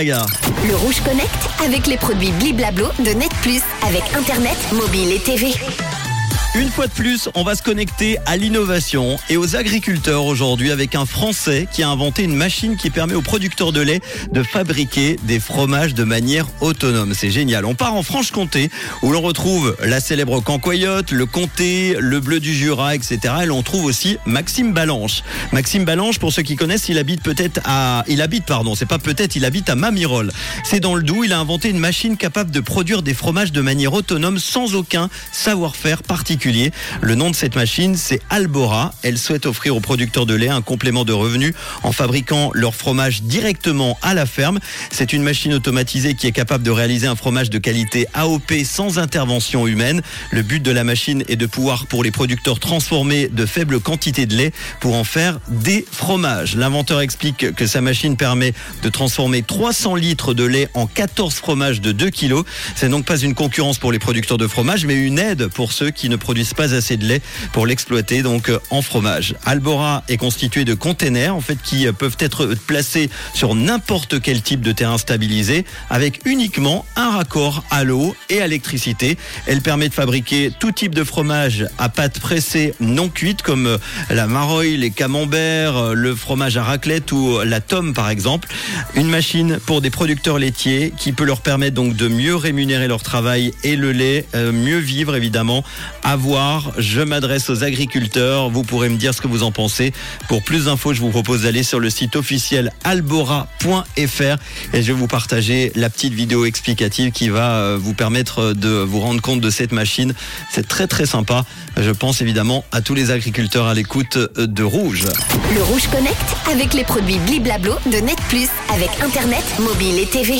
Le Rouge Connect avec les produits Bli Blablo de Net Plus avec Internet, mobile et TV. Une fois de plus, on va se connecter à l'innovation et aux agriculteurs aujourd'hui avec un Français qui a inventé une machine qui permet aux producteurs de lait de fabriquer des fromages de manière autonome. C'est génial. On part en Franche-Comté où l'on retrouve la célèbre Cancoillotte, le Comté, le Bleu du Jura, etc. Et l'on trouve aussi Maxime Balanche. Maxime Balanche, pour ceux qui connaissent, il habite à Mamirolle. C'est dans le Doubs. Il a inventé une machine capable de produire des fromages de manière autonome sans aucun savoir-faire particulier. Le nom de cette machine, c'est Albora. Elle souhaite offrir aux producteurs de lait un complément de revenus en fabriquant leur fromage directement à la ferme. C'est une machine automatisée qui est capable de réaliser un fromage de qualité AOP sans intervention humaine. Le but de la machine est de pouvoir, pour les producteurs, transformer de faibles quantités de lait pour en faire des fromages. L'inventeur explique que sa machine permet de transformer 300 litres de lait en 14 fromages de 2 kilos. C'est donc pas une concurrence pour les producteurs de fromage, mais une aide pour ceux qui ne produisent pas assez de lait pour l'exploiter donc en fromage. Albora est constitué de containers qui peuvent être placés sur n'importe quel type de terrain stabilisé avec uniquement un raccord à l'eau et à l'électricité. Elle permet de fabriquer tout type de fromage à pâte pressée non cuite comme la maroilles, les camemberts, le fromage à raclette ou la tome par exemple. Une machine pour des producteurs laitiers qui peut leur permettre donc de mieux rémunérer leur travail et le lait, mieux vivre évidemment. À voir, je m'adresse aux agriculteurs, vous pourrez me dire ce que vous en pensez. Pour plus d'infos, je vous propose d'aller sur le site officiel albora.fr et je vais vous partager la petite vidéo explicative qui va vous permettre de vous rendre compte de cette machine. C'est très très sympa. Je pense évidemment à tous les agriculteurs à l'écoute de Rouge. Le Rouge Connect avec les produits Bli Blablo de Net Plus avec Internet, mobile et TV.